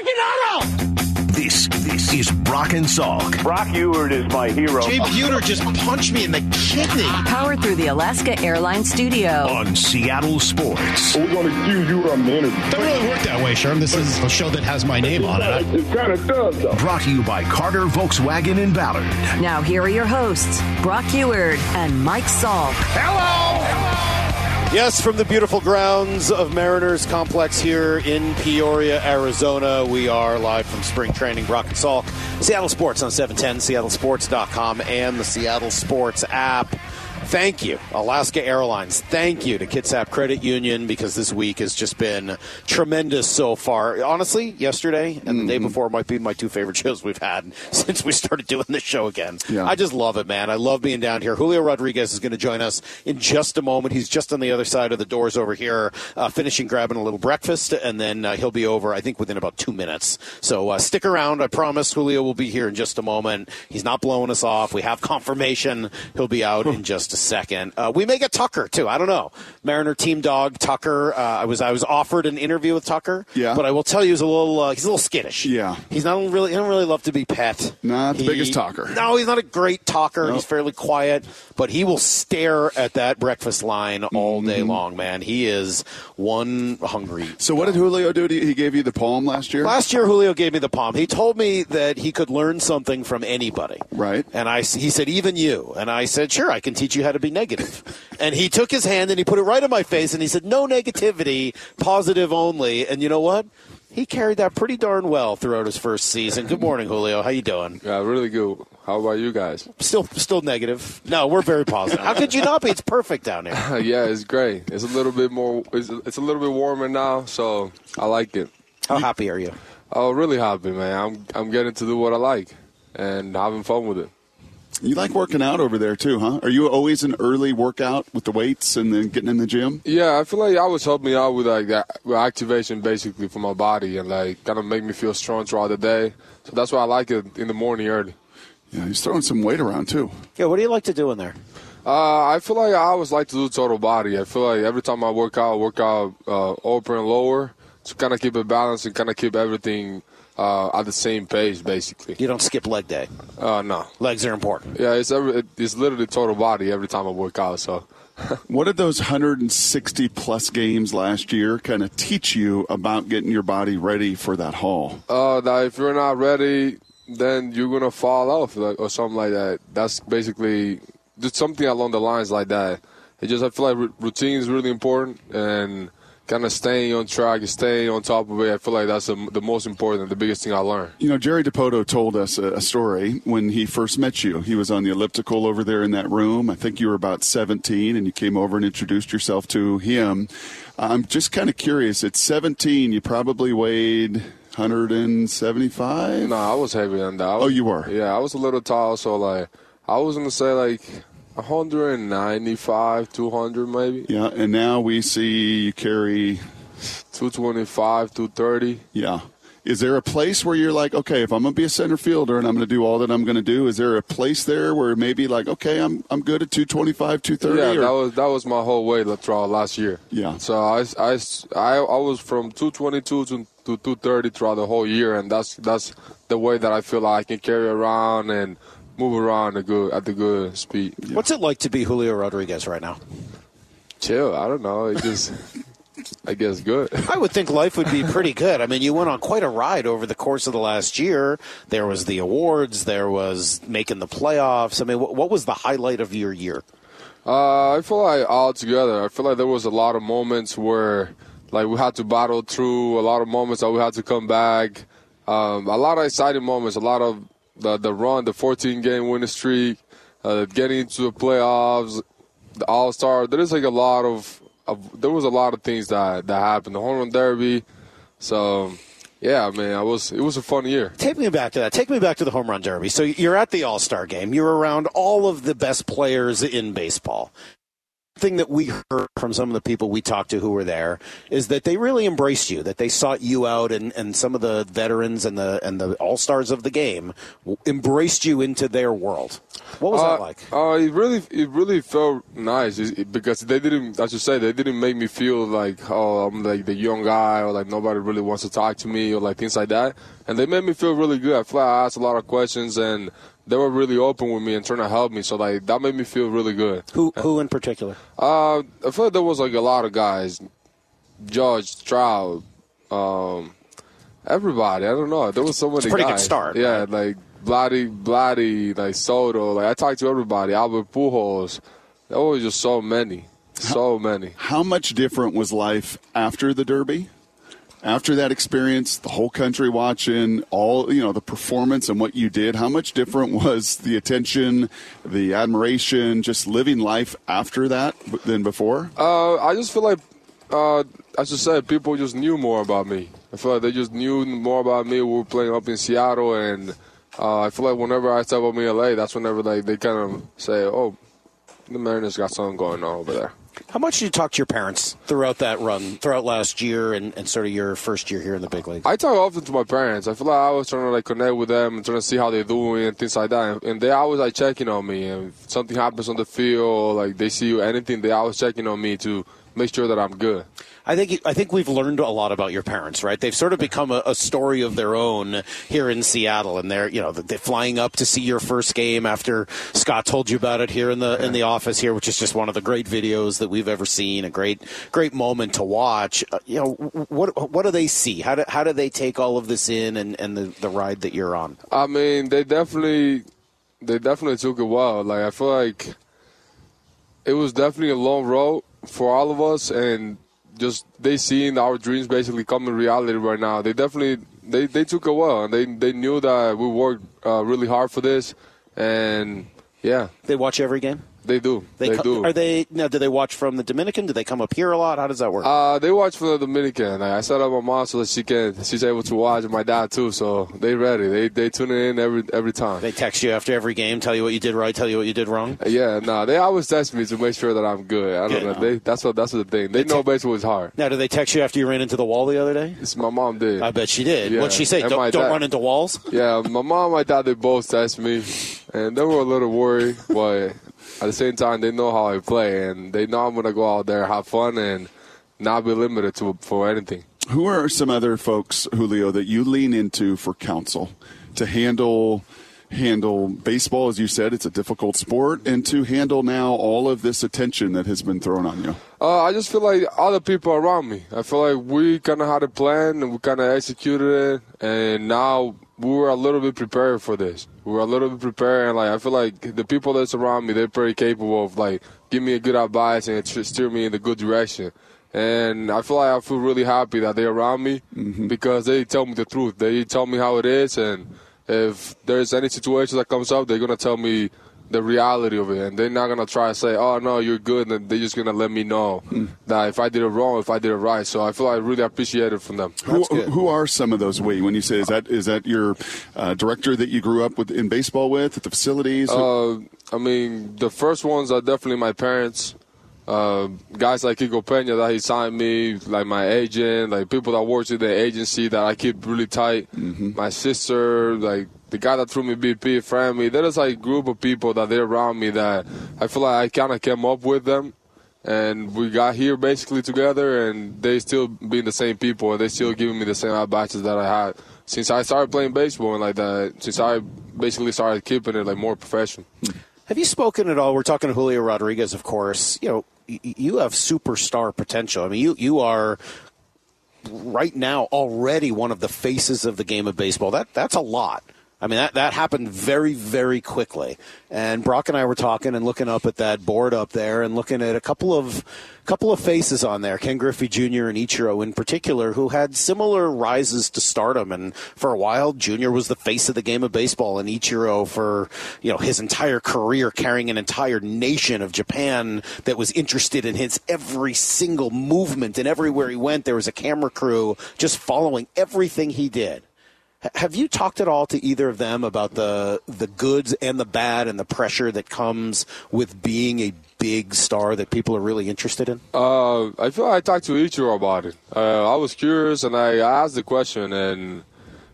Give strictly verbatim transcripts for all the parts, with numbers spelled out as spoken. freaking auto! This, this is Brock and Salk. Brock Huard is my hero. Jay Buhner just punched me in the kidney. Powered through the Alaska Airlines studio. On Seattle Sports. We're going to do you on the interview. That really worked that way, Sherm. This is a show that has my name on it. It kind of does, though. Brought to you by Carter, Volkswagen, and Ballard. Now here are your hosts, Brock Huard and Mike Salk. Hello! Hello! Yes, from the beautiful grounds of Mariners Complex here in Peoria, Arizona, we are live from spring training. Brock and Salk, Seattle Sports on seven ten, seattle sports dot com, and the Seattle Sports app. Thank you, Alaska Airlines. Thank you to Kitsap Credit Union, because this week has just been tremendous so far. Honestly, yesterday and the mm-hmm. day before might be my two favorite shows we've had since we started doing this show again. Yeah. I just love it, man. I love being down here. Julio Rodriguez is going to join us in just a moment. He's just on the other side of the doors over here, uh, finishing grabbing a little breakfast, and then uh, he'll be over, I think, within about two minutes. So uh, stick around. I promise Julio will be here in just a moment. He's not blowing us off. We have confirmation. He'll be out in just a second. Uh, we may get Tucker too. I don't know. Mariner team dog Tucker. Uh, I was I was offered an interview with Tucker. Yeah. But I will tell you, he's a little uh, he's a little skittish. Yeah. He's not really. He don't really love to be pet. Not the he, biggest talker. No, he's not a great talker. Nope. He's fairly quiet, but he will stare at that breakfast line all day mm-hmm. long. Man, he is one hungry. So what did Julio do? He gave you the palm last year. Last year, Julio gave me the palm. He told me that he could learn something from anybody. Right. And I he said even you. And I said sure, I can teach you how to be negative. And he took his hand and he put it right in my face and he said, no negativity, positive only. And you know what? He carried that pretty darn well throughout his first season. Good morning, Julio. How you doing? Yeah, really good. How about you guys? Still still negative. No, we're very positive. How could you not be? It's perfect down here. Yeah, it's great. It's a little bit more it's, it's a little bit warmer now, so I like it. How you, happy are you? Oh, really happy, man. I'm I'm getting to do what I like and having fun with it. You like working out over there, too, huh? Are you always an early workout with the weights and then getting in the gym? Yeah, I feel like it always helped me out with, like, that, with activation, basically, for my body and, like, kind of make me feel strong throughout the day. So that's why I like it in the morning early. Yeah, he's throwing some weight around, too. Yeah, what do you like to do in there? Uh, I feel like I always like to do total body. I feel like every time I work out, I work out uh, upper and lower to kind of keep it balanced and kind of keep everything Uh, at the same pace, basically. You don't skip leg day. Uh, no. Legs are important. Yeah, it's every, it's literally total body every time I work out. So, what did those one hundred sixty plus games last year kind of teach you about getting your body ready for that haul? Uh, that if you're not ready, then you're gonna fall off like, or something like that. That's basically just something along the lines like that. It just I feel like routine is really important and kind of staying on track, staying on top of it. I feel like that's the, the most important, the biggest thing I learned. You know, Jerry DePoto told us a, a story when he first met you. He was on the elliptical over there in that room. I think you were about seventeen, and you came over and introduced yourself to him. I'm just kind of curious. At seventeen, you probably weighed one hundred seventy-five? No, I was heavier than that. Was, oh, you were? Yeah, I was a little tall, so, like, I was going to say, like, one ninety-five, two hundred maybe. Yeah, and now we see you carry two twenty-five, two thirty. Yeah. Is there a place where you're like, okay, if I'm going to be a center fielder and I'm going to do all that I'm going to do, is there a place there where maybe like, okay, I'm I'm good at two twenty-five, two thirty? Yeah, or? that was that was my whole weight throughout last year. Yeah. So I, I, I, I was from two twenty-two to, to two thirty throughout the whole year, and that's that's the way that I feel like I can carry around and move around at the good, at the good speed. Yeah. What's it like to be Julio Rodriguez right now? Chill. I don't know. It just, I guess, good. I would think life would be pretty good. I mean, you went on quite a ride over the course of the last year. There was the awards. There was making the playoffs. I mean, what, what was the highlight of your year? Uh, I feel like all together. I feel like there was a lot of moments where, like, we had to battle through, a lot of moments that we had to come back, um, a lot of exciting moments, a lot of The, the run, the fourteen-game winning streak, uh, getting into the playoffs, the All-Star. There is like a lot of, of there was a lot of things that that happened. The home run derby. So, yeah, man, I was it was a fun year. Take me back to that. Take me back to the home run derby. So you're at the All-Star game. You're around all of the best players in baseball. thing that we heard from some of the people we talked to who were there is that they really embraced you, that they sought you out, and, and some of the veterans and the and the all-stars of the game embraced you into their world. What was uh, that like? Uh, it really it really felt nice it, because they didn't, as you say, they didn't make me feel like, oh, I'm like the young guy, or like nobody really wants to talk to me, or like things like that. And they made me feel really good. I feel like I asked a lot of questions, and they were really open with me and trying to help me. So, like, that made me feel really good. Who who in particular? Uh, I feel like there was, like, a lot of guys. Judge, Trout, um, everybody. I don't know. There was so many guys. It's a pretty guys. good start. Yeah, right? like, Vladdy, Vladdy, like, Soto. Like, I talked to everybody. Albert Pujols. There was just so many. So how, many. How much different was life after the Derby? After that experience, the whole country watching, all, you know, the performance and what you did, how much different was the attention, the admiration, just living life after that than before? Uh, I just feel like, uh, as I said, people just knew more about me. I feel like they just knew more about me. We were playing up in Seattle, and uh, I feel like whenever I step up in L A, that's whenever like they kind of say, oh, the Mariners got something going on over there. How much did you talk to your parents throughout that run, throughout last year and, and sort of your first year here in the big league? I talk often to my parents. I feel like I was trying to like connect with them and trying to see how they're doing and things like that. And, and they always like checking on me. And if something happens on the field, or like they see you, anything, they always checking on me to make sure that I'm good. I think I think we've learned a lot about your parents, right? They've sort of become a, a story of their own here in Seattle, and they're you know they're flying up to see your first game after Scott told you about it here in the in the office here, which is just one of the great videos that we've ever seen, a great great moment to watch. Uh, you know what what do they see? How do how do they take all of this in and and the, the ride that you're on? I mean, they definitely they definitely took a while. Like I feel like it was definitely a long road for all of us, and just they seeing our dreams basically come in reality right now. They definitely they, they took a while, and they they knew that we worked uh, really hard for this, and yeah. They watch every game? They do. They, they co- do. Are they now? Do they watch from the Dominican? Do they come up here a lot? How does that work? Uh, they watch from the Dominican. Like, I set up my mom so that she can she's able to watch, and my dad too. So they ready. They they tune in every every time. They text you after every game, tell you what you did right, tell you what you did wrong. Yeah, no, nah, they always text me to make sure that I'm good. I don't good, know. No. They, that's what that's what the thing. They, they know te- baseball is hard. Now, do they text you after you ran into the wall the other day? It's, my mom did. I bet she did. Yeah. What'd she say? And don't don't dad, run into walls. Yeah, my mom, and my dad, they both text me, and they were a little worried, but at the same time, they know how I play, and they know I'm going to go out there, have fun, and not be limited to for anything. Who are some other folks, Julio, that you lean into for counsel to handle handle baseball? As you said, it's a difficult sport, and to handle now all of this attention that has been thrown on you. Uh, I just feel like other people around me. I feel like we kind of had a plan, and we kind of executed it, and now we were a little bit prepared for this. We were a little bit prepared, and like I feel like the people that's around me, they're pretty capable of like give me a good advice and steer me in the good direction. And I feel like I feel really happy that they're around me mm-hmm. because they tell me the truth. They tell me how it is, and if there's any situation that comes up, they're gonna tell me the reality of it, and they're not gonna try to say, "Oh no, you're good," and they're just gonna let me know mm. that if I did it wrong, if I did it right. So I feel like I really appreciate it from them. Who, who are some of those? Wait, when you say is that is that your uh, director that you grew up with in baseball with at the facilities? Uh, I mean, the first ones are definitely my parents. Uh, guys like Hugo Peña that he signed me, like my agent, like people that work at the agency that I keep really tight. Mm-hmm. My sister, like the guy that threw me B P, friend me. There is like a group of people that they're around me that I feel like I kind of came up with them, and we got here basically together, and they still being the same people, and they still giving me the same advices that I had since I started playing baseball, and like that since I basically started keeping it like more professional. Have you spoken at all? We're talking to Julio Rodriguez, of course. You know, you have superstar potential. I mean, you, you are right now already one of the faces of the game of baseball. That that's a lot. I mean, that, that happened very, very quickly. And Brock and I were talking and looking up at that board up there and looking at a couple of couple of faces on there, Ken Griffey Junior and Ichiro in particular, who had similar rises to stardom. And for a while, Junior was the face of the game of baseball, and Ichiro for you know his entire career carrying an entire nation of Japan that was interested in his every single movement. And everywhere he went, there was a camera crew just following everything he did. Have you talked at all to either of them about the the goods and the bad and the pressure that comes with being a big star that people are really interested in? Uh, I feel like I talked to Ichiro about it. Uh, I was curious, and I asked the question, and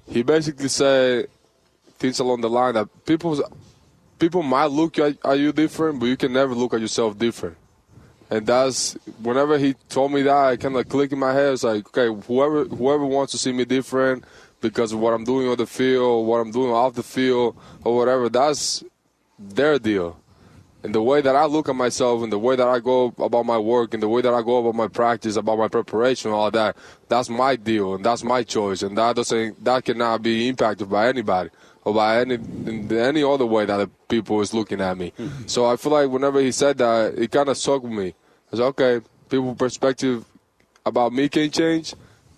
he basically said things along the line that people people might look at, at you different, but you can never look at yourself different. And that's whenever he told me that, I kind of clicked in my head. It's like, okay, whoever whoever wants to see me different because of what I'm doing on the field, what I'm doing off the field, or whatever, that's their deal. And the way that I look at myself and the way that I go about my work and the way that I go about my practice, about my preparation, all that, that's my deal and that's my choice. And that doesn't, that cannot be impacted by anybody or by any any other way that the people is looking at me. Mm-hmm. So I feel like whenever he said that, it kind of stuck with me. I was like, okay, people's perspective about me can change.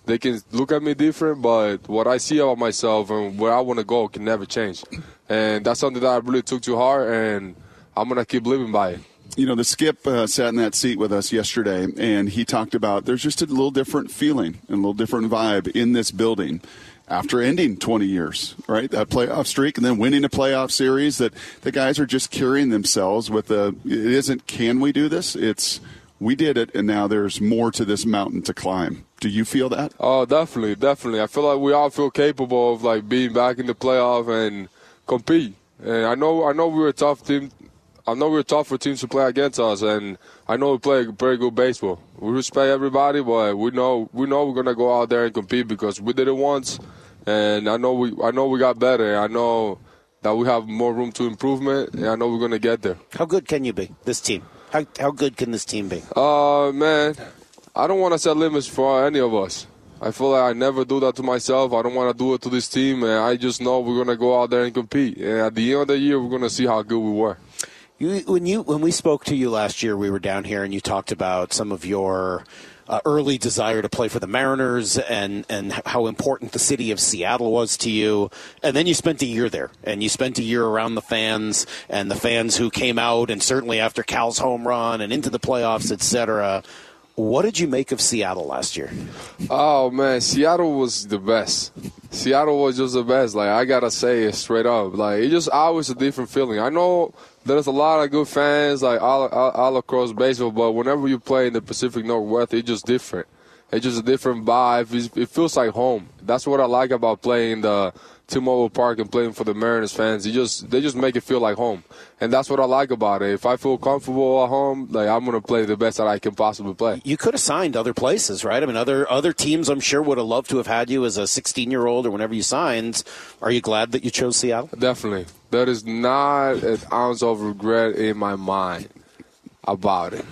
They can look at me different, but what I see about myself and where I want to go can never change. And that's something that I really took to heart, and I'm going to keep living by it. You know, the Skip uh, sat in that seat with us yesterday, and he talked about there's just a little different feeling and a little different vibe in this building after ending twenty years, right? That playoff streak and then winning a playoff series, that the guys are just carrying themselves with a, it isn't can we do this? It's we did it, and now there's more to this mountain to climb. Do you feel that? Oh, definitely, definitely. I feel like we all feel capable of, like, being back in the playoff and compete. And I know, I know we're a tough team. I know we're tough for teams to play against us, and I know we play very good baseball. We respect everybody, but we know we know we're gonna go out there and compete because we did it once, and I know we I know we got better. I know that we have more room to improvement, and I know we're gonna get there. How good can you be, this team? How how good can this team be? Uh man, I don't want to set limits for any of us. I feel like I never do that to myself. I don't want to do it to this team, and I just know we're gonna go out there and compete. And at the end of the year, we're gonna see how good we were. You, when you when we spoke to you last year, we were down here, and you talked about some of your uh, early desire to play for the Mariners and, and how important the city of Seattle was to you. And then you spent a year there, and you spent a year around the fans and the fans who came out, and certainly after Cal's home run and into the playoffs, et cetera. What did you make of Seattle last year? Oh, man, Seattle was the best. Seattle was just the best. Like, I got to say it straight up. Like, it's just always a different feeling. I know there's a lot of good fans, like, all, all, all across baseball, but whenever you play in the Pacific Northwest, it's just different. It's just a different vibe. It's, it feels like home. That's what I like about playing the T-Mobile Park and playing for the Mariners fans. It just They just make it feel like home, and that's what I like about it. If I feel comfortable at home, like, I'm going to play the best that I can possibly play. You could have signed other places, right? I mean, other other teams, I'm sure, would have loved to have had you as a sixteen-year-old or whenever you signed. Are you glad that you chose Seattle? Definitely. There is not an ounce of regret in my mind about it.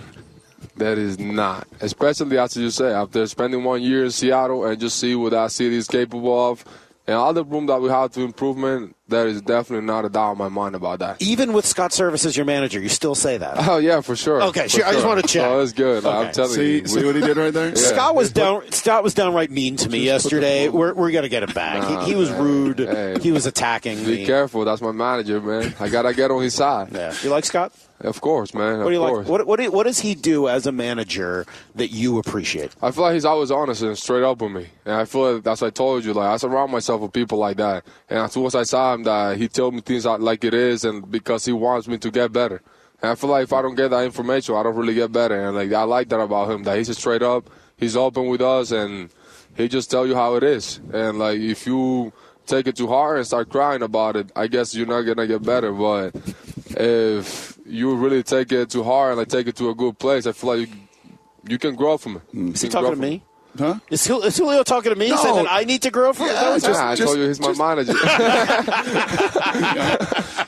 That is not, especially as you say, after spending one year in Seattle and just see what that city is capable of. And all the room that we have to improvement, there is definitely not a doubt in my mind about that. Even with Scott Service as your manager, you still say that? Oh, yeah, for sure. Okay, for sure. I just want to check. Oh, that's good. Okay. I'm telling see, you. See what he did right there? Yeah. Scott was down. Scott was downright mean to me yesterday. We're, we're going to get him back. Nah, he, he was man. rude. Hey, he was attacking be me. Be careful. That's my manager, man. I got to get on his side. Yeah. You like Scott? Of course, man. Of what do you course. like? What, what, do, what does he do as a manager that you appreciate? I feel like he's always honest and straight up with me. And I feel like that's what I told you. Like, I surround myself with people like that. And as soon as I saw him, that he told me things like it is, and because he wants me to get better. And I feel like if I don't get that information, I don't really get better. And like I like that about him, that he's straight up, he's open with us, and he just tell you how it is. And like if you take it too hard and start crying about it, I guess you're not gonna get better. But if you really take it too hard and like take it to a good place, I feel like you, you can grow from it. You is he talking to me? Huh? Is Julio talking to me? No. He said that I need to grow from yeah, it? Just, nah, I just, told you he's my just... manager.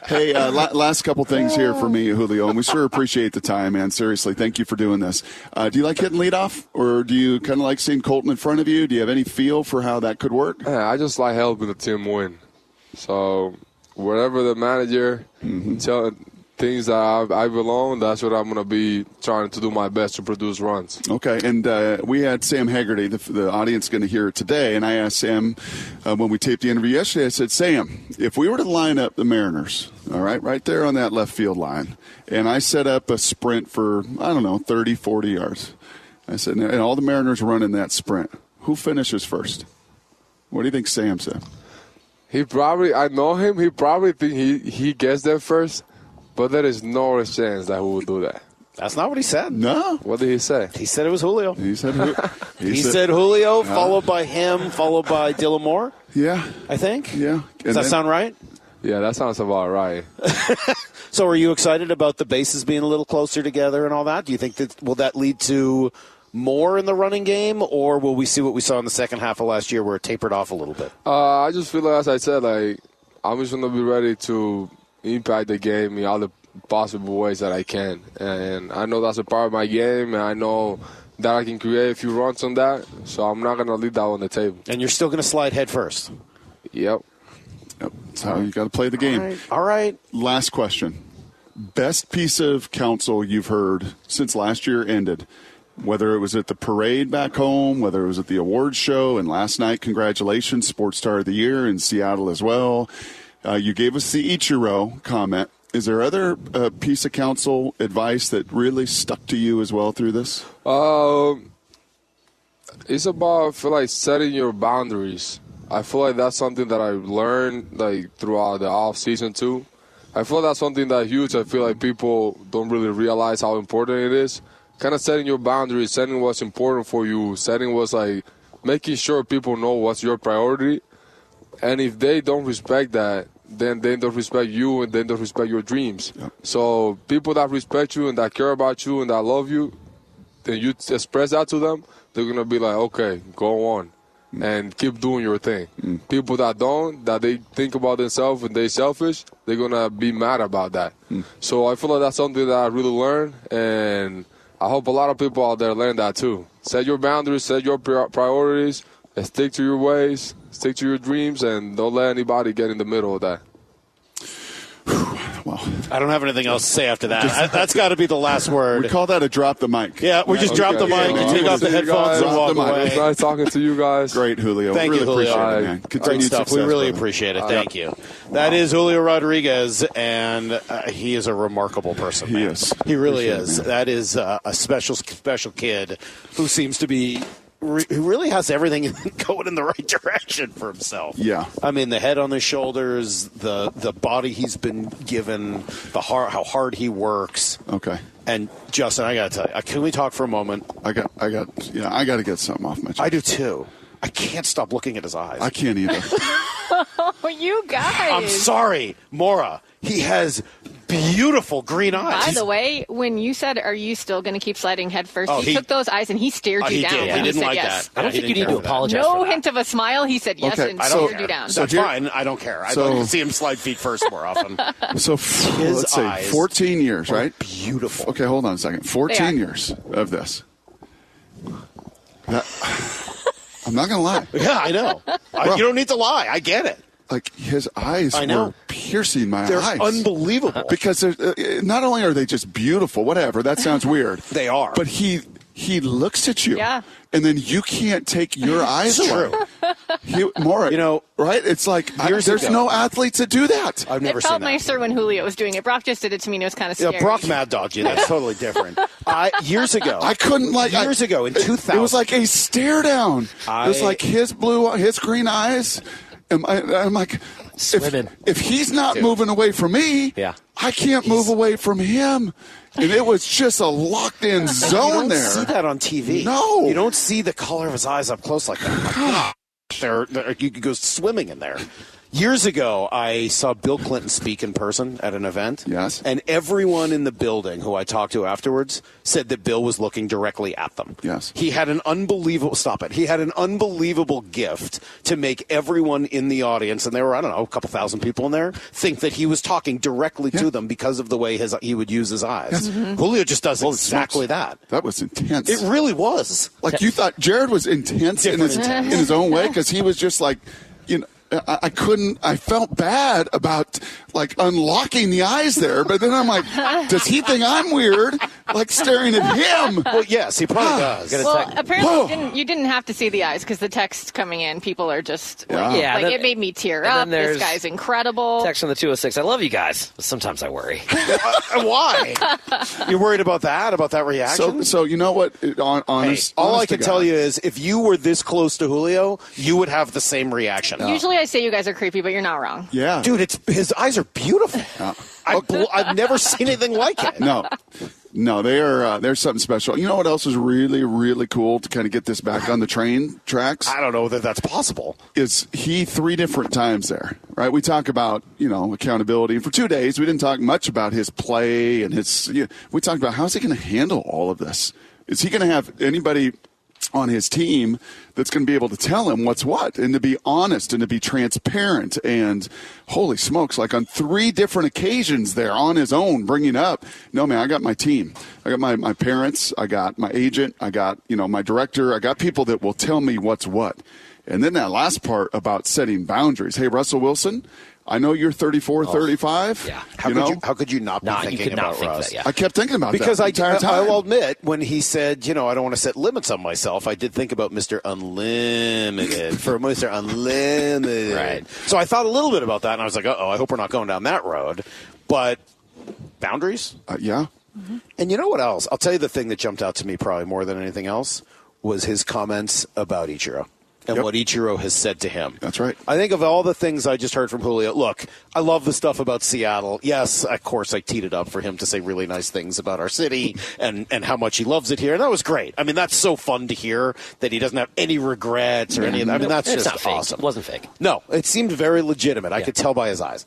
Hey, uh, la- last couple things here for me, Julio, and we sure appreciate the time, man. Seriously, thank you for doing this. Uh, do you like hitting leadoff, or do you kind of like seeing Colton in front of you? Do you have any feel for how that could work? Yeah, I just like helping the team win. So whatever the manager mm-hmm. tells – things that I've, I've learned, that's what I'm going to be trying to do my best to produce runs. Okay, and uh, we had Sam Haggerty, the, the audience going to hear it today, and I asked Sam uh, when we taped the interview yesterday, I said, Sam, if we were to line up the Mariners, all right, right there on that left field line, and I set up a sprint for, I don't know, thirty, forty yards. I said, and all the Mariners run in that sprint. Who finishes first? What do you think Sam said? He probably, I know him, he probably think he, he gets there first, but there is no chance that he will do that. That's not what he said. No. What did he say? He said it was Julio. He said Julio. he he said, said Julio, followed by him, followed by Dylan Moore. Yeah. I think. Yeah. Does and that then, sound right? Yeah, that sounds about right. So are you excited about the bases being a little closer together and all that? Do you think that will that lead to more in the running game, or will we see what we saw in the second half of last year where it tapered off a little bit? Uh, I just feel, as I said, like I'm just going to be ready to impact the game in all the possible ways that I can. And I know that's a part of my game, and I know that I can create a few runs on that, so I'm not going to leave that on the table. And you're still going to slide head first? Yep. Yep. That's how you got to play the game. All right. All right. Last question. Best piece of counsel you've heard since last year ended, whether it was at the parade back home, whether it was at the awards show, and last night, congratulations, Sports Star of the Year in Seattle as well. Uh, you gave us the Ichiro comment. Is there other uh, piece of counsel, advice that really stuck to you as well through this? Um, it's about, I feel like, setting your boundaries. I feel like that's something that I learned like throughout the off season too. I feel that's something that's huge. I feel like people don't really realize how important it is. Kind of setting your boundaries, setting what's important for you, setting what's like, making sure people know what's your priority. And if they don't respect that, then they don't respect you and they don't respect your dreams. Yeah. So people that respect you and that care about you and that love you, then you express that to them, they're going to be like, okay, go on mm. and keep doing your thing. Mm. People that don't, that they think about themselves and they're selfish, they're going to be mad about that. Mm. So I feel like that's something that I really learned, and I hope a lot of people out there learn that too. Set your boundaries, set your priorities, and stick to your ways. Stick to your dreams, and don't let anybody get in the middle of that. Well, I don't have anything else to say after that. Just, that's got to be the last word. We call that a drop the mic. Yeah, we yeah, just okay. drop the mic. Yeah, you take off the headphones and walk away. It's nice talking to you guys. Great, Julio. Thank really you, Julio. Appreciate it, man. Great stuff. Success, we really brother. appreciate it. Thank yeah. you. That wow. is Julio Rodriguez, and uh, he is a remarkable person, man. He is. He really appreciate is. It, that is uh, a special, special kid who seems to be – who really has everything going in the right direction for himself. Yeah. I mean, the head on his shoulders, the the body he's been given, the hard, how hard he works. Okay. And, Justin, I got to tell you, can we talk for a moment? I got I got, yeah, I got to get something off my chest. I do, too. I can't stop looking at his eyes. I can't either. Oh, you guys. I'm sorry, Maura. He has beautiful green eyes. By the way, when you said, are you still going to keep sliding head first, oh, he, he took those eyes and he stared oh, you he down. Did, yeah. He didn't he like yes. that. I don't yeah, think you need to apologize. No hint of a smile. He said yes okay, and stared you down. So That's here, fine. I don't care. So, I don't see him slide feet first more often. So his let's eyes say fourteen years, right? Beautiful. Okay, hold on a second. fourteen years of this. That, I'm not going to lie. Yeah, I know. I, you don't need to lie. I get it. Like, his eyes I know. were piercing my They're eyes. They're unbelievable. Because uh, not only are they just beautiful, whatever, that sounds weird. They are. But he he looks at you. Yeah. And then you can't take your eyes away. True. He, Maura, you know, right? It's like, I, there's ago, no athletes that do that. I've never it seen that. It felt nicer when Julio was doing it. Brock just did it to me, and it was kind of scary. Yeah, Brock Mad Dog, you know, that's totally different. I, years ago. I couldn't, like. Years I, ago, in two thousand. It was like a stare down. I, it was like his blue, his green eyes. Am I, I'm like, if, if he's not Dude. moving away from me, yeah. I can't he's, move away from him. And it was just a locked-in zone. You don't there. see that on T V. No. You don't see the color of his eyes up close like that. They're, they're, you could go swimming in there. Years ago, I saw Bill Clinton speak in person at an event. Yes. And everyone in the building who I talked to afterwards said that Bill was looking directly at them. Yes. He had an unbelievable, stop it. He had an unbelievable gift to make everyone in the audience, and there were, I don't know, a couple thousand people in there, think that he was talking directly yeah. to them because of the way his he would use his eyes. Yes. Mm-hmm. Julio just does Holy exactly smokes. that. That was intense. It really was. Like you thought Jared was intense, in his, intense. in his own way because he was just like, you know, I couldn't, I felt bad about, like, unlocking the eyes there. But then I'm like, does he think I'm weird? like staring at him. Well, yes, he probably does. Well, apparently you didn't, you didn't have to see the eyes because the texts coming in, people are just yeah. like, yeah, like then, it made me tear up. This guy's incredible. Text on the two oh six. I love you guys, but sometimes I worry. uh, why? You're worried about that, about that reaction? So, so you know what? On, honest, hey, all honest I can tell you is if you were this close to Julio, you would have the same reaction. Usually I say you guys are creepy, but you're not wrong. Yeah. Dude, it's his eyes are beautiful. Yeah. I bl- I've never seen anything like it. No. No, they are, uh, they're something special. You know what else is really, really cool to kind of get this back on the train tracks? I don't know that that's possible. Is he three different times there, right? We talk about, you know, accountability. For two days, we didn't talk much about his play and his, you know, we talked about how's he going to handle all of this? Is he going to have anybody on his team that's going to be able to tell him what's what and to be honest and to be transparent? And holy smokes, like on three different occasions there on his own, bringing up, no, man, I got my team. I got my, my parents. I got my agent. I got, you know, my director. I got people that will tell me what's what. And then that last part about setting boundaries. Hey, Russell Wilson, I know you're thirty-four, oh, thirty-five. Yeah. How, you could know? you, how could you not be nah, thinking about think Russ? That, yeah. I kept thinking about because that. Because I, I will admit, when he said, you know, I don't want to set limits on myself, I did think about Mister Unlimited for Mister Unlimited. Right. So I thought a little bit about that, and I was like, uh-oh, I hope we're not going down that road. But boundaries? Uh, yeah. Mm-hmm. And you know what else? I'll tell you the thing that jumped out to me probably more than anything else was his comments about Ichiro. And yep. what Ichiro has said to him. That's right. I think of all the things I just heard from Julio, look, I love the stuff about Seattle. Yes, of course, I teed it up for him to say really nice things about our city and, and how much he loves it here. And that was great. I mean, that's so fun to hear that he doesn't have any regrets or yeah, any of that. I mean, that's it's just awesome. Fake. It wasn't fake. No, it seemed very legitimate. Yeah. I could tell by his eyes.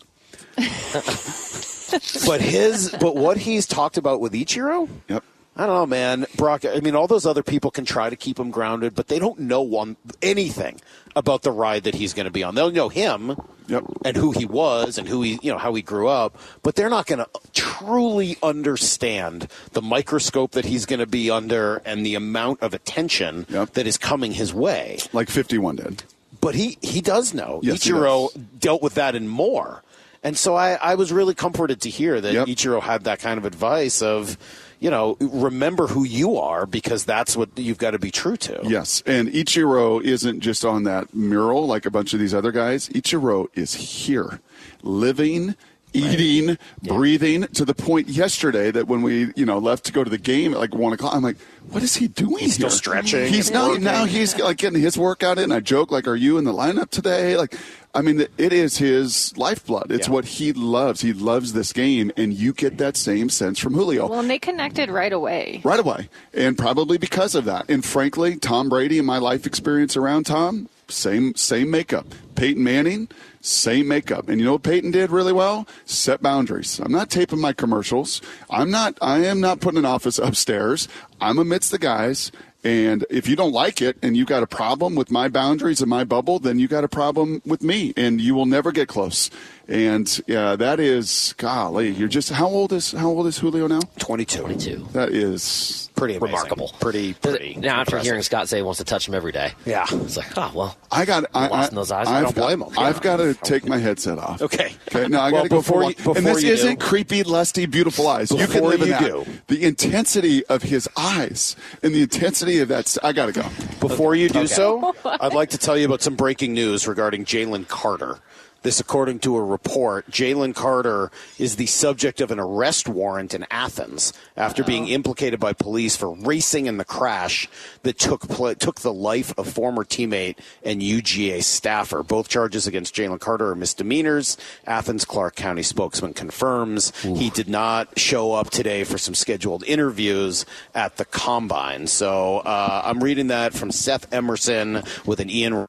But his, but what he's talked about with Ichiro? Yep. I don't know, man. Brock, I mean, all those other people can try to keep him grounded, but they don't know one, anything about the ride that he's going to be on. They'll know him yep. and who he was and who he, you know, how he grew up, but they're not going to truly understand the microscope that he's going to be under and the amount of attention yep. that is coming his way. Like fifty-one did. But he, he does know. Yes, Ichiro dealt with that and more. And so I, I was really comforted to hear that yep. Ichiro had that kind of advice of, you know, remember who you are because that's what you've got to be true to. Yes, and Ichiro isn't just on that mural like a bunch of these other guys. Ichiro is here, living, eating, right. yeah. breathing, to the point yesterday that when we, you know, left to go to the game at like one o'clock, I'm like, what is he doing He's here? Still stretching. He's not, now he's like getting his workout in. I joke, like, are you in the lineup today? Like, I mean, it is his lifeblood. It's yeah. what he loves. He loves this game, and you get that same sense from Julio. Well, and they connected right away. Right away, and probably because of that. And frankly, Tom Brady and my life experience around Tom, same same makeup. Peyton Manning, same makeup. And you know what Peyton did really well? Set boundaries. I'm not taping my commercials. I'm not. I am not putting an office upstairs. I'm amidst the guys. And if you don't like it and you got a problem with my boundaries and my bubble, then you got a problem with me, and you will never get close. And uh, that is, golly, you're just how old is how old is Julio now? Twenty-two. Twenty-two. That is pretty amazing. Remarkable. Pretty, pretty. Now, after impressive. Hearing Scott say he wants to touch him every day, yeah, it's like, oh well, I got I, lost I, in those eyes. I don't blame him. Yeah. I've got to take my headset off. Okay. Okay. Now I well, got to go before. You, before and this you isn't do. Creepy, lusty, beautiful eyes. Before you can live in that. Do. The intensity of his eyes and the intensity. Of that, I gotta go. Before you do okay. so, I'd like to tell you about some breaking news regarding Jalen Carter. This, according to a report, Jalen Carter is the subject of an arrest warrant in Athens after oh. being implicated by police for racing in the crash that took pl- took the life of former teammate and U G A staffer. Both charges against Jalen Carter are misdemeanors. Athens Clark County spokesman confirms Ooh. He did not show up today for some scheduled interviews at the Combine. So uh, I'm reading that from Seth Emerson with an Ian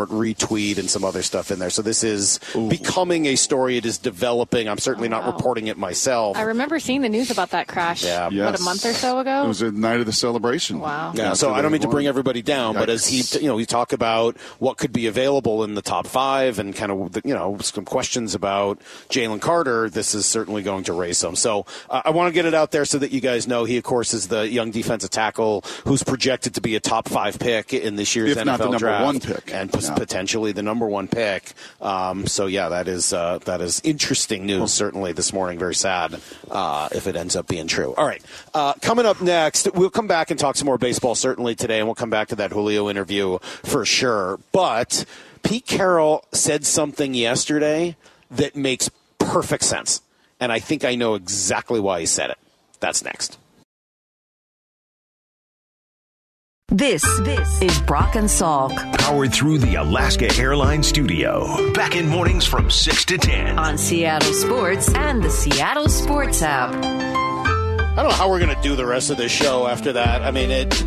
retweet and some other stuff in there. So this is Ooh. Becoming a story. It is developing. I'm certainly oh, not wow. reporting it myself. I remember seeing the news about that crash yeah. yes. about a month or so ago. It was the night of the celebration. Wow. Yeah. yeah so I don't mean won. To bring everybody down, Yikes. But as he, you know, we talk about what could be available in the top five and kind of, you know, some questions about Jalen Carter, this is certainly going to raise some. So uh, I want to get it out there so that you guys know he, of course, is the young defensive tackle who's projected to be a top five pick in this year's if N F L draft. If not the number one pick. And yeah. yeah. potentially the number one pick. Um, so, yeah, that is uh, that is interesting news, well, certainly, this morning. Very sad uh, if it ends up being true. All right, uh, coming up next, we'll come back and talk some more baseball, certainly, today, and we'll come back to that Julio interview for sure. But Pete Carroll said something yesterday that makes perfect sense, and I think I know exactly why he said it. That's next. This, this is Brock and Salk. Powered through the Alaska Airlines studio. Back in mornings from six to ten. On Seattle Sports and the Seattle Sports app. I don't know how we're going to do the rest of this show after that. I mean, it...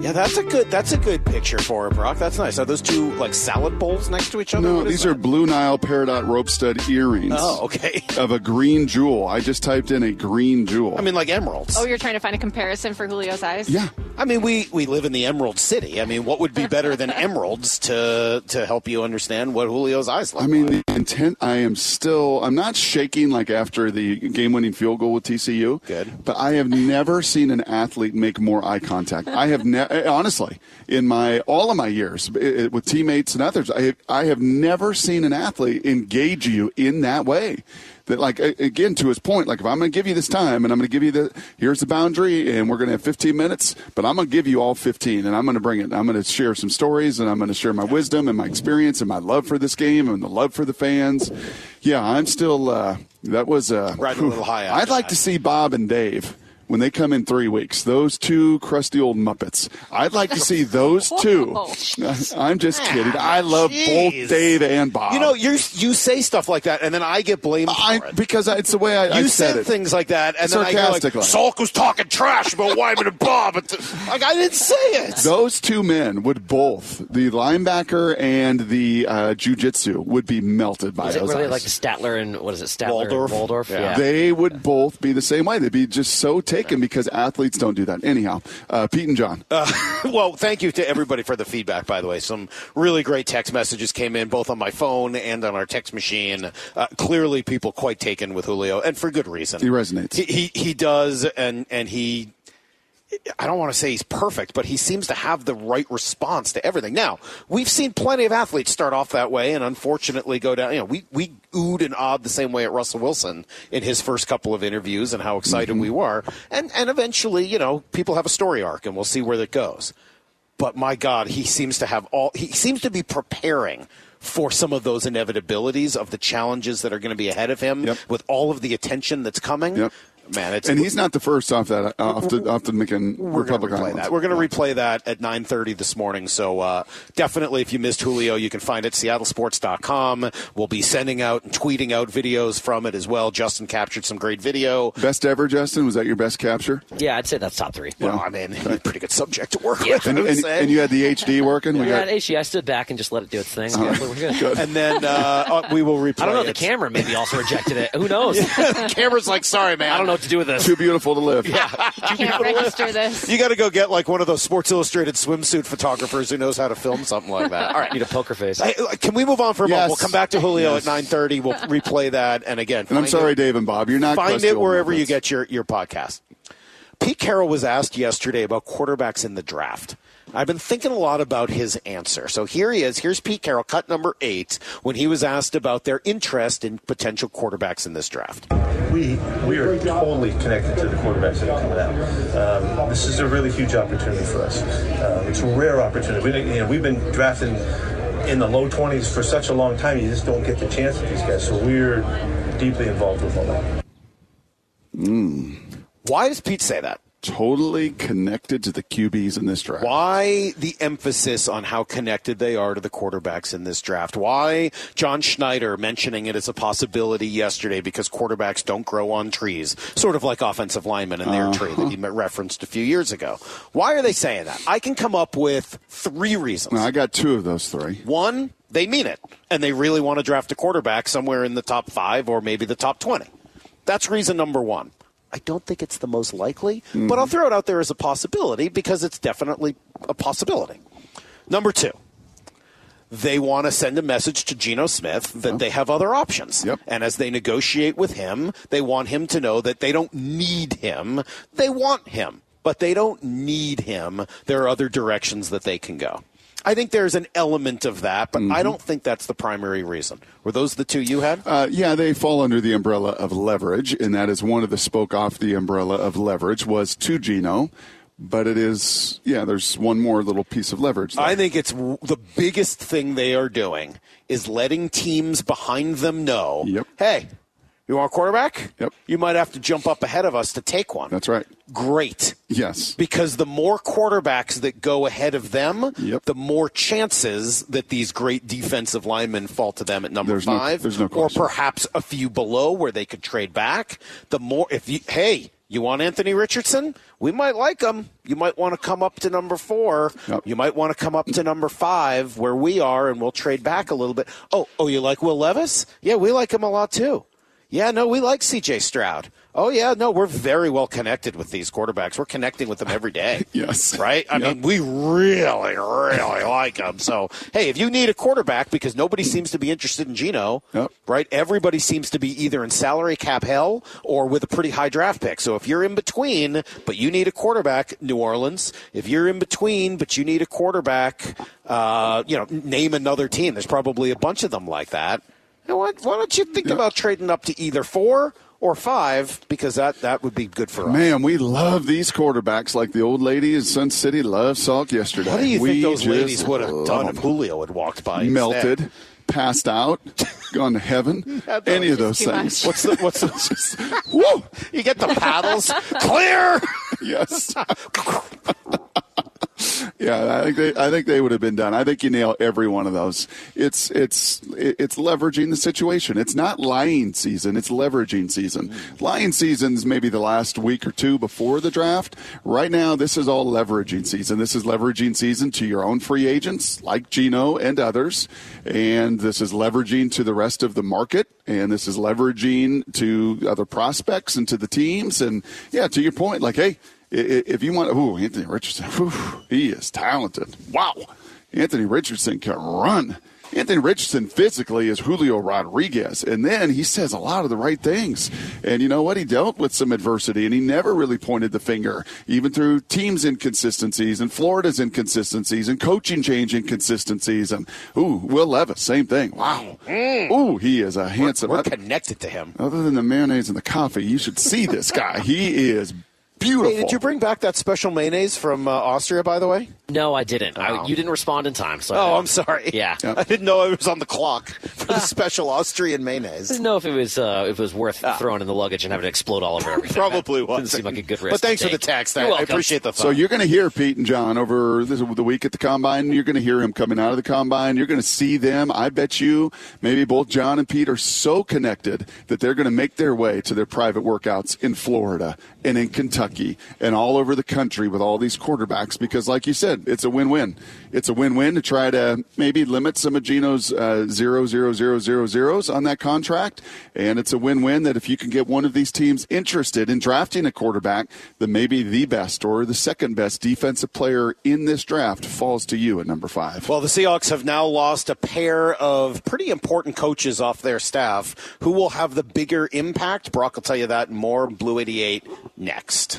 Yeah, that's a good that's a good picture for it, Brock. That's nice. Are those two like salad bowls next to each other? No, these that? are Blue Nile Peridot rope stud earrings. Oh, okay. Of a green jewel. I just typed in a green jewel. I mean, like emeralds. Oh, you're trying to find a comparison for Julio's eyes? Yeah. I mean, we, we live in the Emerald City. I mean, what would be better than emeralds to to help you understand what Julio's eyes look like? I mean, like? the intent, I am still, I'm not shaking like after the game-winning field goal with T C U. Good. But I have never seen an athlete make more eye contact. I have never. Honestly, in my all of my years it, with teammates and others, I, I have never seen an athlete engage you in that way. That, like, again, to his point, like, if I'm going to give you this time and I'm going to give you the, here's the boundary and we're going to have fifteen minutes, but I'm going to give you all fifteen and I'm going to bring it. I'm going to share some stories and I'm going to share my wisdom and my experience and my love for this game and the love for the fans. Yeah, I'm still, uh, that was, uh, riding a little high. I'd like to see Bob and Dave. When they come in three weeks, those two crusty old Muppets, I'd like to see those two. I'm just kidding. I love Jeez. both Dave and Bob. You know, you you say stuff like that, and then I get blamed for I, it. Because I, it's the way I, I said it. You said things like that, and then I go like, Salk was talking trash about Wyman and Bob. Like, I didn't say it. Those two men would both, the linebacker and the uh, jiu-jitsu, would be melted by is those Is it really eyes. Like Statler and, what is it, Statler Waldorf. and Waldorf? Yeah. Yeah. They would yeah. both be the same way. They'd be just so terrible. Because athletes don't do that. Anyhow, uh, Pete and John. Uh, well, thank you to everybody for the feedback, by the way. Some really great text messages came in, both on my phone and on our text machine. Uh, clearly, people quite taken with Julio, and for good reason. He resonates. He he, he does, and, and he... I don't want to say he's perfect, but he seems to have the right response to everything. Now, we've seen plenty of athletes start off that way and unfortunately go down. You know, we, we oohed and awed the same way at Russell Wilson in his first couple of interviews and how excited mm-hmm. we were. And, and eventually, you know, people have a story arc and we'll see where that goes. But my God, he seems to have all, he seems to be preparing for some of those inevitabilities of the challenges that are going to be ahead of him yep. with all of the attention that's coming. Yep. Man, it's, and he's not the first off that off the off the Dominican Republic Islands. We're going to replay that at nine thirty this morning. So uh, definitely, if you missed Julio, you can find it at seattle sports dot com. We'll be sending out and tweeting out videos from it as well. Justin captured some great video. Best ever, Justin? Was that your best capture? Yeah, I'd say that's top three. Well, yeah. I mean, pretty good subject to work yeah. with. And, and, and you had the H D working? Yeah, we got H D. I stood back and just let it do its thing. Yeah, right. We're good. Good. And then uh, we will replay it. I don't know. It. The camera maybe also rejected it. Who knows? Yeah, the camera's like, sorry, man. I don't know. To do with this. Too beautiful to live. Yeah. I can't register this. You got to go get like one of those Sports Illustrated swimsuit photographers who knows how to film something like that. All right. Need a poker face. Hey, can we move on for a yes. moment? We'll come back to Julio yes. at nine thirty. We'll replay that. And again, and I'm sorry, it, Dave and Bob. You're not Find it wherever moments. you get your, your podcast. Pete Carroll was asked yesterday about quarterbacks in the draft. I've been thinking a lot about his answer. So here he is. Here's Pete Carroll, cut number eight, when he was asked about their interest in potential quarterbacks in this draft. We we are totally connected to the quarterbacks that are coming out. Um, this is a really huge opportunity for us. Uh, it's a rare opportunity. We, you know, we've been drafting in the low twenties for such a long time. You just don't get the chance with these guys. So we're deeply involved with all that. Mm. Why does Pete say that? Totally connected to the Q Bs in this draft. Why the emphasis on how connected they are to the quarterbacks in this draft? Why John Schneider mentioning it as a possibility yesterday because quarterbacks don't grow on trees, sort of like offensive linemen in their uh-huh. tree that he referenced a few years ago. Why are they saying that? I can come up with three reasons. Well, I got two of those three. One, they mean it, and they really want to draft a quarterback somewhere in the top five or maybe the top twenty. That's reason number one. I don't think it's the most likely, mm-hmm. but I'll throw it out there as a possibility because it's definitely a possibility. Number two, they want to send a message to Geno Smith that yep. they have other options. Yep. And as they negotiate with him, they want him to know that they don't need him. They want him, but they don't need him. There are other directions that they can go. I think there's an element of that, but mm-hmm. I don't think that's the primary reason. Were those the two you had? Uh, yeah, they fall under the umbrella of leverage, and that is one of the spoke off the umbrella of leverage was to Geno. But it is, yeah, there's one more little piece of leverage there. I think it's the biggest thing they are doing is letting teams behind them know, yep. hey, you want a quarterback? Yep. You might have to jump up ahead of us to take one. That's right. Great. Yes. Because the more quarterbacks that go ahead of them, yep. the more chances that these great defensive linemen fall to them at number there's five. No, there's no question. Or perhaps a few below where they could trade back. The more, if you, hey, you want Anthony Richardson? We might like him. You might want to come up to number four. Yep. You might want to come up to number five where we are, and we'll trade back a little bit. Oh, oh, you like Will Levis? Yeah, we like him a lot too. Yeah, no, we like C J Stroud. Oh, yeah, no, we're very well connected with these quarterbacks. We're connecting with them every day. Yes. Right? I yep. mean, we really, really like them. So, hey, if you need a quarterback, because nobody seems to be interested in Geno, yep. right, everybody seems to be either in salary cap hell or with a pretty high draft pick. So if you're in between, but you need a quarterback, New Orleans, if you're in between, but you need a quarterback, uh, you know, name another team. There's probably a bunch of them like that. You know what? Why don't you think yep. about trading up to either four or five, because that, that would be good for us. Man, we love these quarterbacks like the old lady in Sun City loved Salk yesterday. What do you we think those ladies would have done them. If Julio had walked by? Melted, instead? Passed out, gone to heaven, any of those things. Much. What's the, what's the, just, whoa! You get the paddles, clear! Yes. Yeah, I think they, I think they would have been done. I think you nail every one of those. It's it's it's leveraging the situation. It's not lying season. It's leveraging season. Mm-hmm. Lying season's maybe the last week or two before the draft. Right now, this is all leveraging season. This is leveraging season to your own free agents like Geno and others, and this is leveraging to the rest of the market, and this is leveraging to other prospects and to the teams. And yeah, to your point, like hey. If you want, ooh, Anthony Richardson, whew, he is talented. Wow. Anthony Richardson can run. Anthony Richardson physically is Julio Rodriguez, and then he says a lot of the right things. And you know what? He dealt with some adversity, and he never really pointed the finger, even through teams' inconsistencies and Florida's inconsistencies and coaching change inconsistencies. And, ooh, Will Levis, same thing. Wow. Mm. Ooh, he is a handsome. We're, we're connected to him. Other than the mayonnaise and the coffee, you should see this guy. He is beautiful. Hey, did you bring back that special mayonnaise from uh, Austria, by the way? No, I didn't. Oh. I, you didn't respond in time. So oh, I'm sorry. Yeah. Yep. I didn't know I was on the clock for the special Austrian mayonnaise. I didn't know if it was, uh, if it was worth ah. throwing in the luggage and having to explode all over everything. Probably was. Didn't seem like a good risk. But thanks for the text. I, I appreciate the thought. So you're going to hear Pete and John over this, the week at the Combine. You're going to hear him coming out of the Combine. You're going to see them. I bet you maybe both John and Pete are so connected that they're going to make their way to their private workouts in Florida and in Kentucky. And all over the country with all these quarterbacks, because like you said, it's a win-win. It's a win-win to try to maybe limit some of Geno's uh, zero, zero, zero, zero, zeros on that contract. And it's a win-win that if you can get one of these teams interested in drafting a quarterback, then maybe the best or the second best defensive player in this draft falls to you at number five. Well, the Seahawks have now lost a pair of pretty important coaches off their staff. Who will have the bigger impact? Brock will tell you that and more. Blue eighty-eight next.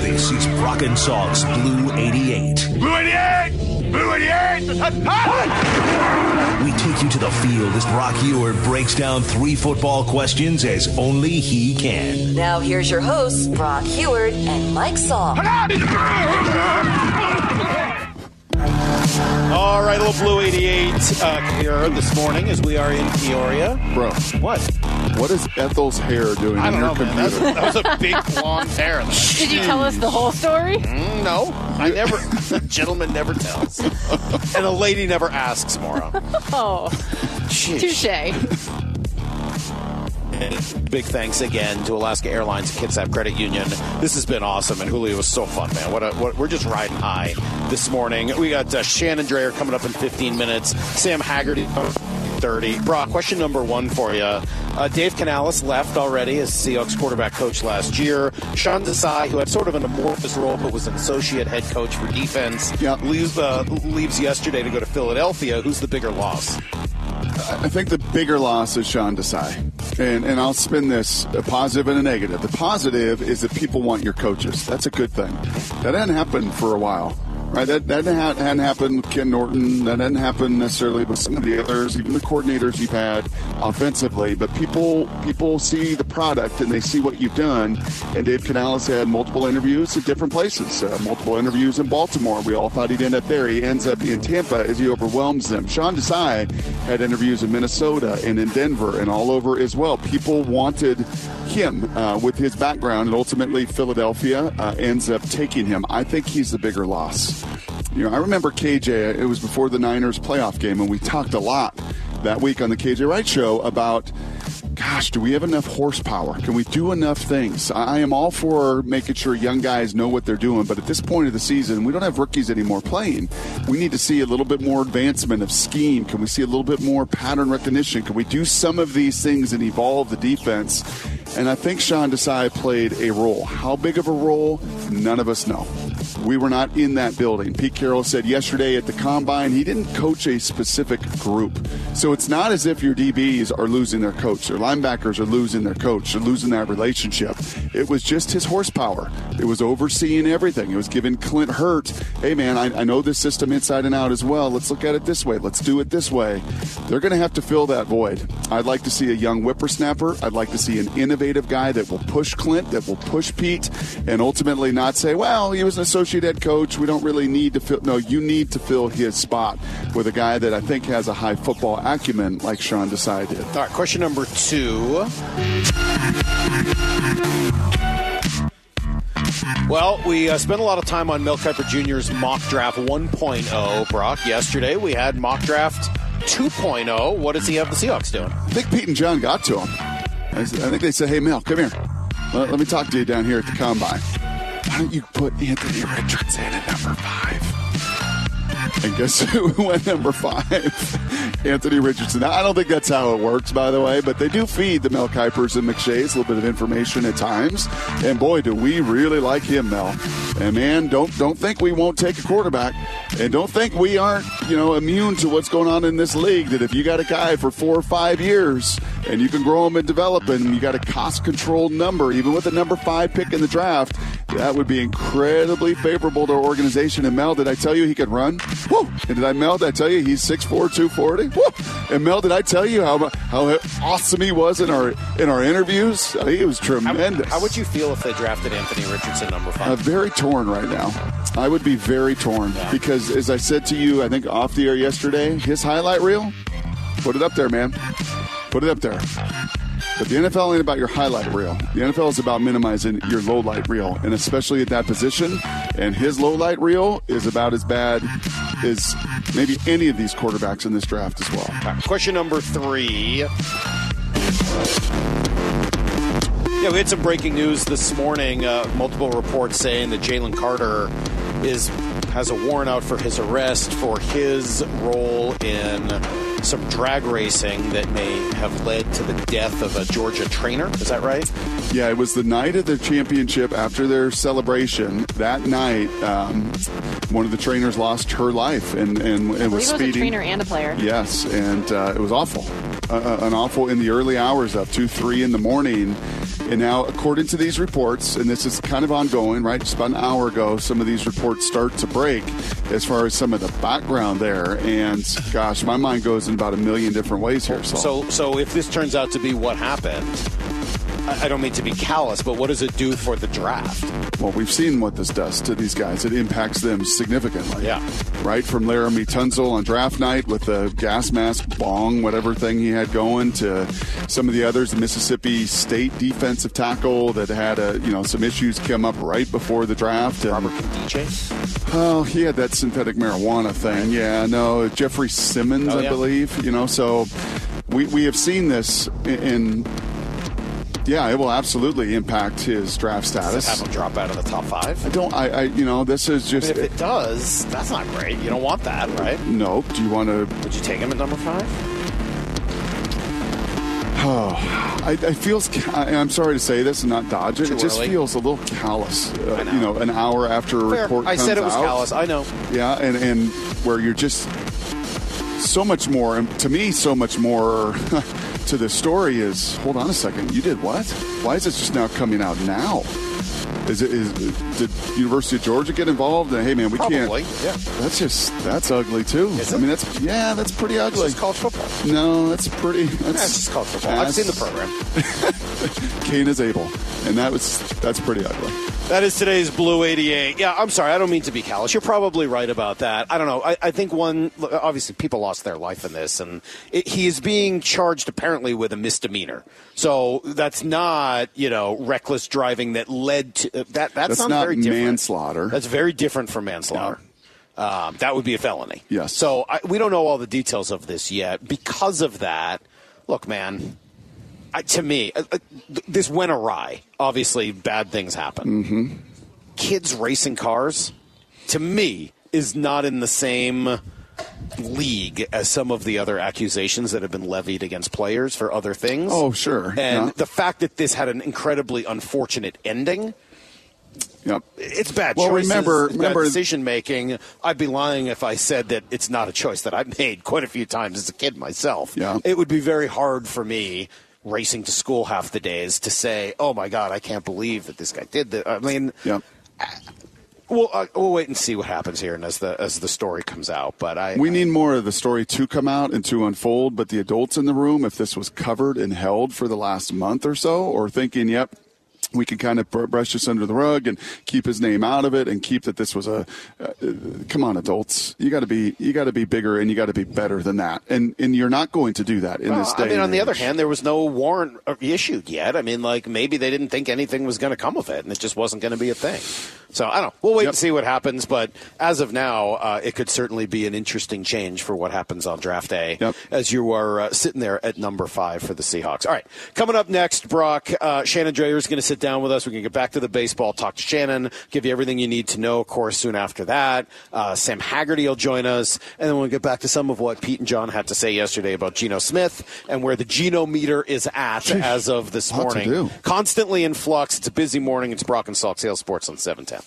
This is Brock and Salk's Blue eighty-eight. Blue eighty-eight! Blue eighty-eight! We take you to the field as Brock Huard breaks down three football questions as only he can. Now here's your hosts, Brock Huard and Mike Salk. All right, a little Blue eighty-eight uh, here this morning as we are in Peoria. Bro. What? What is Ethel's hair doing I don't in your know, computer? Man, that, was, that was a big, blonde hair. Like, did you tell us the whole story? Mm, no. I never. The gentleman never tells. And a lady never asks, Maura. Oh. Touché. Big thanks again to Alaska Airlines and Kitsap Credit Union. This has been awesome, and Julio was so fun, man. What, a, what We're just riding high this morning. We got uh, Shannon Dreher coming up in fifteen minutes. Sam Haggerty. thirty. Brock, question number one for you. Uh, Dave Canales left already as Seahawks quarterback coach last year. Sean Desai, who had sort of an amorphous role but was an associate head coach for defense, yep. leaves, uh, leaves yesterday to go to Philadelphia. Who's the bigger loss? I think the bigger loss is Sean Desai. and, and I'll spin this, a positive and a negative. The positive is that people want your coaches. That's a good thing. That hadn't happened for a while. Right, that, that hadn't happened with Ken Norton. That hadn't happened necessarily with some of the others, even the coordinators you've had offensively. But people people see the product and they see what you've done. And Dave Canales had multiple interviews at different places, uh, multiple interviews in Baltimore. We all thought he'd end up there. He ends up in Tampa as he overwhelms them. Sean Desai had interviews in Minnesota and in Denver and all over as well. People wanted him uh, with his background, and ultimately Philadelphia uh, ends up taking him. I think he's the bigger loss. You know, I remember K J, it was before the Niners playoff game, and we talked a lot that week on the K J Wright Show about, gosh, do we have enough horsepower? Can we do enough things? I am all for making sure young guys know what they're doing, but at this point of the season, we don't have rookies anymore playing. We need to see a little bit more advancement of scheme. Can we see a little bit more pattern recognition? Can we do some of these things and evolve the defense? And I think Sean Desai played a role. How big of a role? None of us know. We were not in that building. Pete Carroll said yesterday at the Combine he didn't coach a specific group. So it's not as if your D Bs are losing their coach. Their linebackers are losing their coach. They're losing that relationship. It was just his horsepower. It was overseeing everything. It was giving Clint Hurt, hey, man, I, I know this system inside and out as well. Let's look at it this way. Let's do it this way. They're going to have to fill that void. I'd like to see a young whippersnapper. I'd like to see an innovative guy that will push Clint, that will push Pete, and ultimately not say, well, he was an associate head coach, we don't really need to fill. No, you need to fill his spot with a guy that I think has a high football acumen like Sean Desai did. All right, question number two. Well, we uh, spent a lot of time on Mel Kiper Junior's mock draft one point oh, Brock. Yesterday we had mock draft two point oh. What does he have the Seahawks doing? I think Pete and John got to him. I think they said, hey, Mel, come here. Let, let me talk to you down here at the Combine. Why don't you put Anthony Richardson at number five? And guess who went number five? Anthony Richardson. Now, I don't think that's how it works, by the way, but they do feed the Mel Kipers and McShays a little bit of information at times. And boy, do we really like him, Mel. And man, don't don't think we won't take a quarterback. And don't think we aren't, you know, immune to what's going on in this league, that if you got a guy for four or five years and you can grow him and develop him, you got a cost-controlled number, even with a number five pick in the draft, that would be incredibly favorable to our organization. And Mel, did I tell you he could run? Woo! And did I, Mel, did I tell you he's six four, two forty? Woo! And Mel, did I tell you how how awesome he was in our in our interviews? I mean, it was tremendous. How, how would you feel if they drafted Anthony Richardson number five? I'm very torn right now. I would be very torn yeah. because, as I said to you, I think off the air yesterday, his highlight reel, put it up there, man. Put it up there. But the N F L ain't about your highlight reel. The N F L is about minimizing your low-light reel, and especially at that position. And his low-light reel is about as bad as maybe any of these quarterbacks in this draft as well. Right, question number three. Yeah, we had some breaking news this morning. Uh, multiple reports saying that Jalen Carter is has a warrant out for his arrest for his role in some drag racing that may have led to the death of a Georgia trainer. Is that right? Yeah, it was the night of their championship after their celebration. That night, um, one of the trainers lost her life and, and, and was speeding. It was a trainer and a player. Yes, and uh, it was awful. Uh, an awful in the early hours up to three in the morning. And now, according to these reports, and this is kind of ongoing, right? Just about an hour ago, some of these reports start to break as far as some of the background there. And, gosh, my mind goes in about a million different ways here. So, so, so if this turns out to be what happened, I don't mean to be callous, but what does it do for the draft? Well, we've seen what this does to these guys. It impacts them significantly. Yeah. Right? From Laramie Tunsil on draft night with the gas mask, bong, whatever thing he had going, to some of the others, the Mississippi State defensive tackle that had a, you know, some issues come up right before the draft. And, Robert Condiche? Oh, he had that synthetic marijuana thing. Right. Yeah, no, Jeffrey Simmons, oh, I yeah. believe. You know, so we, we have seen this in... in Yeah, it will absolutely impact his draft status. Does it have him drop out of the top five? I don't, I, I you know, this is just... But if it does, that's not great. You don't want that, right? No. Do you want to... Would you take him at number five? Oh, I, I feels... I'm sorry to say this and not dodge it. Too it just early. Feels a little callous, uh, know. you know, an hour after a Fair. report I comes out. I said it was out. callous. I know. Yeah, and, and where you're just so much more, and to me, so much more... to this story is, hold on a second, you did what? Why is this just now coming out now? Is it is did University of Georgia get involved? And, hey man, we Probably. can't. Yeah. That's just that's ugly too. Is it? I mean, that's yeah, that's pretty ugly. It's just college football. No, that's pretty. That's yeah, it's just college football. I've seen the program. Cain is Abel, and that was that's pretty ugly. That is today's Blue eighty-eight. Yeah, I'm sorry. I don't mean to be callous. You're probably right about that. I don't know. I, I think one, obviously people lost their life in this, and it, he is being charged apparently with a misdemeanor. So that's not, you know, reckless driving that led to, that. That's, that's not, not very different. Manslaughter. That's very different from manslaughter. No. Um, that would be a felony. Yes. So I, we don't know all the details of this yet. Because of that, look, man. I, to me, uh, uh, this went awry. Obviously, bad things happen. Mm-hmm. Kids racing cars, to me, is not in the same league as some of the other accusations that have been levied against players for other things. Oh, sure. And yeah. the fact that this had an incredibly unfortunate ending, yep. it's bad well, choices, remember, it's remember, bad decision-making. I'd be lying if I said that it's not a choice that I've made quite a few times as a kid myself. Yeah. It would be very hard for me racing to school half the days to say, oh, my God, I can't believe that this guy did that. I mean, yeah. I, we'll, uh, we'll wait and see what happens here and as the as the story comes out. But I We I, need more of the story to come out and to unfold. But the adults in the room, if this was covered and held for the last month or so, or thinking, yep, we can kind of brush this under the rug and keep his name out of it and keep that this was a uh, – come on, adults. You got to be you got to be bigger and you got to be better than that. And and you're not going to do that in well, this day. I mean, on the other hand, there was no warrant issued yet. I mean, like maybe they didn't think anything was going to come of it and it just wasn't going to be a thing. So, I don't know. We'll wait yep. and see what happens. But as of now, uh, it could certainly be an interesting change for what happens on draft day yep. as you are uh, sitting there at number five for the Seahawks. All right. Coming up next, Brock, uh, Shannon Dreher is going to sit down with us. We're going to get back to the baseball, talk to Shannon, give you everything you need to know, of course, soon after that. Uh, Sam Haggerty will join us, and then we'll get back to some of what Pete and John had to say yesterday about Geno Smith and where the Geno meter is at Jeez, as of this morning. Constantly in flux. It's a busy morning. It's Brock and Salk, Seattle Sports on seven ten.